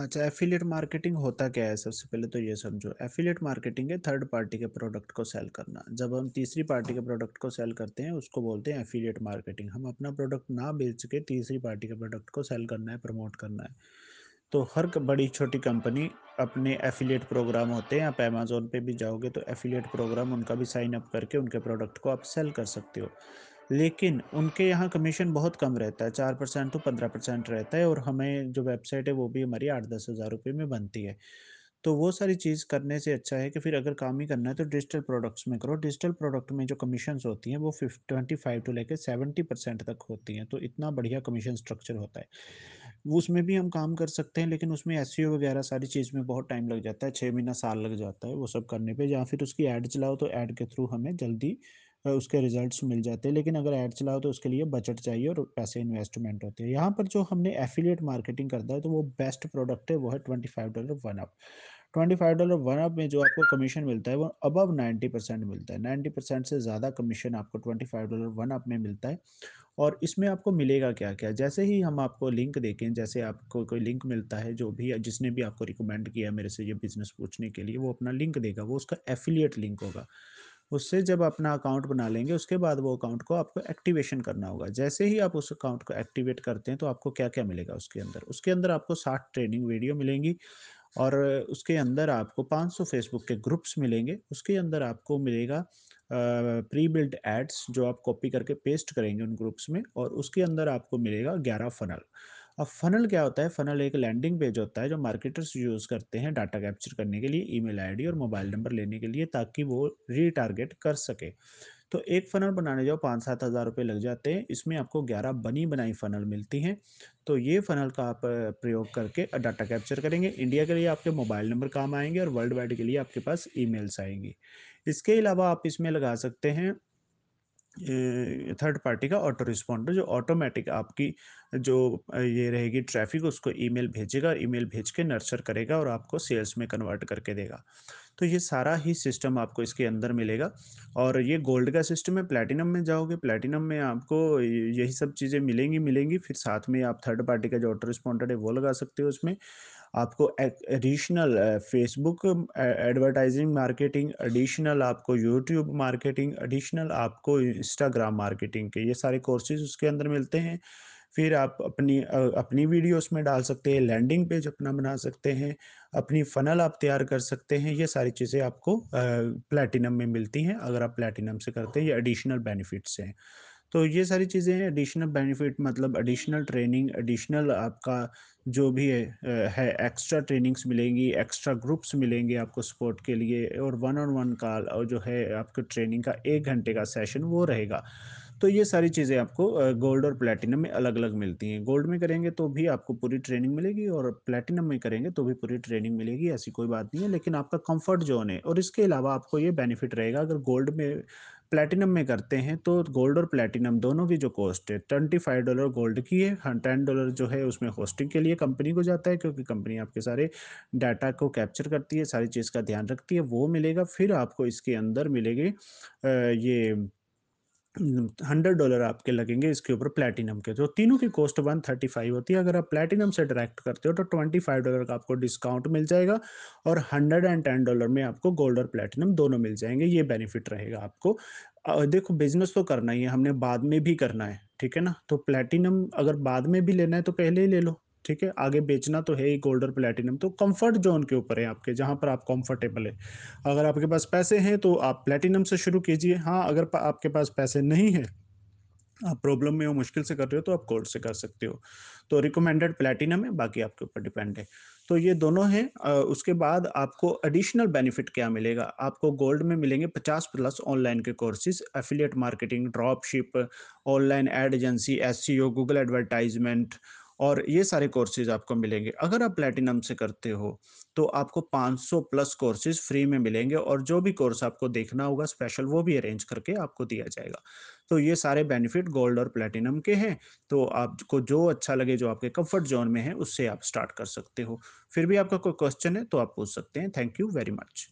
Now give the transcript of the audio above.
अच्छा, affiliate marketing होता क्या है? सबसे पहले तो ये समझो, एफिलिएट मार्केटिंग है थर्ड पार्टी के प्रोडक्ट को सेल करना। जब हम तीसरी पार्टी के प्रोडक्ट को सेल करते हैं उसको बोलते हैं एफिलिएट मार्केटिंग। हम अपना प्रोडक्ट ना बेच के तीसरी पार्टी के प्रोडक्ट को सेल करना है, प्रमोट करना है। तो हर बड़ी छोटी कंपनी अपने एफिलिएट प्रोग्राम होते हैं। आप अमेज़ोन पे भी जाओगे तो एफिलिएट प्रोग्राम उनका भी साइन अप करके उनके प्रोडक्ट को आप सेल कर सकते हो, लेकिन उनके यहाँ कमीशन बहुत कम रहता है, 4% तो 15% रहता है। और हमें जो वेबसाइट है वो भी हमारी 8-10 हज़ार रुपये में बनती है। तो वो सारी चीज़ करने से अच्छा है कि फिर अगर काम ही करना है तो डिजिटल प्रोडक्ट्स में करो। डिजिटल प्रोडक्ट में जो कमीशंस होती हैं वो 25 to लेकर 70% तक होती हैं। तो इतना बढ़िया कमीशन स्ट्रक्चर होता है, उसमें भी हम काम कर सकते हैं। लेकिन उसमें एसईओ वगैरह सारी चीज़ में बहुत टाइम लग जाता है, 6 महीना साल लग जाता है वो सब करने पर। या फिर उसकी ऐड चलाओ तो ऐड के थ्रू हमें जल्दी उसके रिजल्ट्स मिल जाते हैं। लेकिन अगर ऐड चलाओ तो उसके लिए बजट चाहिए और पैसे इन्वेस्टमेंट होते हैं। यहाँ पर जो हमने एफिलिएट मार्केटिंग करता है तो वो बेस्ट प्रोडक्ट है, वो है $25 वन अप। $25 वन अप में जो आपको कमीशन मिलता है वो अबव 90% मिलता है। 90% से ज़्यादा कमीशन आपको $25 वन अप में मिलता है। और इसमें आपको मिलेगा क्या क्या? जैसे ही हम आपको लिंक देखें, जैसे आपको कोई लिंक मिलता है, जो भी जिसने भी आपको रिकमेंड किया मेरे से ये बिज़नेस पूछने के लिए, वो अपना लिंक देगा, वो उसका एफिलिएट लिंक होगा। उससे जब अपना अकाउंट बना लेंगे उसके बाद वो अकाउंट को आपको एक्टिवेशन करना होगा। जैसे ही आप उस अकाउंट को एक्टिवेट करते हैं तो आपको क्या क्या मिलेगा उसके अंदर? उसके अंदर आपको 60 ट्रेनिंग वीडियो मिलेंगी और उसके अंदर आपको 500 फेसबुक के ग्रुप्स मिलेंगे। उसके अंदर आपको मिलेगा प्री बिल्ड एड्स जो आप कॉपी करके पेस्ट करेंगे उन ग्रुप्स में। और उसके अंदर आपको मिलेगा 11 फनल। अब फनल क्या होता है? फनल एक लैंडिंग पेज होता है जो मार्केटर्स यूज़ करते हैं डाटा कैप्चर करने के लिए, ईमेल आईडी और मोबाइल नंबर लेने के लिए, ताकि वो रीटारगेट कर सके। तो एक फ़नल बनाने जाओ 5-7 हज़ार रुपये लग जाते हैं। इसमें आपको 11 बनी बनाई फ़नल मिलती हैं। तो ये फ़नल का आप प्रयोग करके डाटा कैप्चर करेंगे। इंडिया के लिए आपके मोबाइल नंबर काम आएंगे और वर्ल्ड वाइड के लिए आपके पास ईमेल्स आएंगी। इसके अलावा आप इसमें लगा सकते हैं थर्ड पार्टी का ऑटो रिस्पॉन्डर, जो ऑटोमेटिक आपकी जो ये रहेगी ट्रैफिक उसको ईमेल भेजेगा और ईमेल भेज के नर्चर करेगा और आपको सेल्स में कन्वर्ट करके देगा। तो ये सारा ही सिस्टम आपको इसके अंदर मिलेगा। और ये गोल्ड का सिस्टम है। प्लैटिनम में जाओगे, प्लैटिनम में आपको यही सब चीज़ें मिलेंगी। फिर साथ में आप थर्ड पार्टी का जो ऑटो रिस्पॉन्डर है वो लगा सकते हो। उसमें आपको additional Facebook advertising marketing, additional आपको यूट्यूब मार्केटिंग, एडिशनल आपको इंस्टाग्राम मार्केटिंग के ये सारे कोर्सेज उसके अंदर मिलते हैं। फिर आप अपनी वीडियोस में डाल सकते हैं, लैंडिंग पेज अपना बना सकते हैं, अपनी फ़नल आप तैयार कर सकते हैं। ये सारी चीज़ें आपको प्लैटिनम में मिलती हैं अगर आप प्लैटिनम से करते हैं। ये एडिशनल बेनिफिट्स हैं। तो ये सारी चीज़ें हैं। एडिशनल बेनिफिट मतलब एडिशनल ट्रेनिंग, एडिशनल आपका जो भी है एक्स्ट्रा ट्रेनिंग्स मिलेंगी, एक्स्ट्रा ग्रुप्स मिलेंगे आपको सपोर्ट के लिए, और 1-on-1 कॉल और जो है आपके ट्रेनिंग का 1 घंटे का सेशन वो रहेगा। तो ये सारी चीज़ें आपको गोल्ड और प्लैटिनम में अलग अलग मिलती हैं। गोल्ड में करेंगे तो भी आपको पूरी ट्रेनिंग मिलेगी और प्लैटिनम में करेंगे तो भी पूरी ट्रेनिंग मिलेगी, ऐसी कोई बात नहीं है। लेकिन आपका कंफर्ट जोन है। और इसके अलावा आपको ये बेनिफिट रहेगा, अगर गोल्ड में प्लैटिनम में करते हैं तो गोल्ड और प्लैटिनम दोनों की जो कॉस्ट है $25 गोल्ड की है, $10 जो है उसमें होस्टिंग के लिए कंपनी को जाता है, क्योंकि कंपनी आपके सारे डाटा को कैप्चर करती है, सारी चीज़ का ध्यान रखती है, वो मिलेगा। फिर आपको इसके अंदर मिलेगी ये $100 आपके लगेंगे इसके ऊपर प्लैटिनम के। तो तीनों की कॉस्ट 135 होती है। अगर आप प्लैटिनम से डायरेक्ट करते हो तो $25 का आपको डिस्काउंट मिल जाएगा और $110 में आपको गोल्ड और प्लैटिनम दोनों मिल जाएंगे। ये बेनिफिट रहेगा आपको। देखो, बिजनेस तो करना ही है, हमने बाद में भी करना है, ठीक है ना। तो प्लैटिनम अगर बाद में भी लेना है तो पहले ही ले लो, ठीक है। आगे बेचना तो है ही गोल्ड और प्लैटिनम। तो कंफर्ट जोन के ऊपर है आपके, जहाँ पर आप कंफर्टेबल है। अगर आपके पास पैसे हैं तो आप प्लैटिनम से शुरू कीजिए। हाँ, अगर आपके पास पैसे नहीं है, आप प्रॉब्लम में हो, मुश्किल से कर रहे हो, तो आप गोल्ड से कर सकते हो। तो रिकमेंडेड प्लैटिनम है, बाकी आपके ऊपर डिपेंड है। तो ये दोनों हैं। उसके बाद आपको एडिशनल बेनिफिट क्या मिलेगा? आपको गोल्ड में मिलेंगे 50+ ऑनलाइन के courses, affiliate marketing, drop ship, online ad agency, SEO, Google advertisement, और ये सारे कोर्सेज आपको मिलेंगे। अगर आप प्लैटिनम से करते हो तो आपको 500+ कोर्सेज फ्री में मिलेंगे और जो भी कोर्स आपको देखना होगा स्पेशल वो भी अरेंज करके आपको दिया जाएगा। तो ये सारे बेनिफिट गोल्ड और प्लैटिनम के हैं। तो आपको जो अच्छा लगे, जो आपके कंफर्ट जोन में है, उससे आप स्टार्ट कर सकते हो। फिर भी आपका कोई क्वेश्चन है तो आप पूछ सकते हैं। Thank you very much.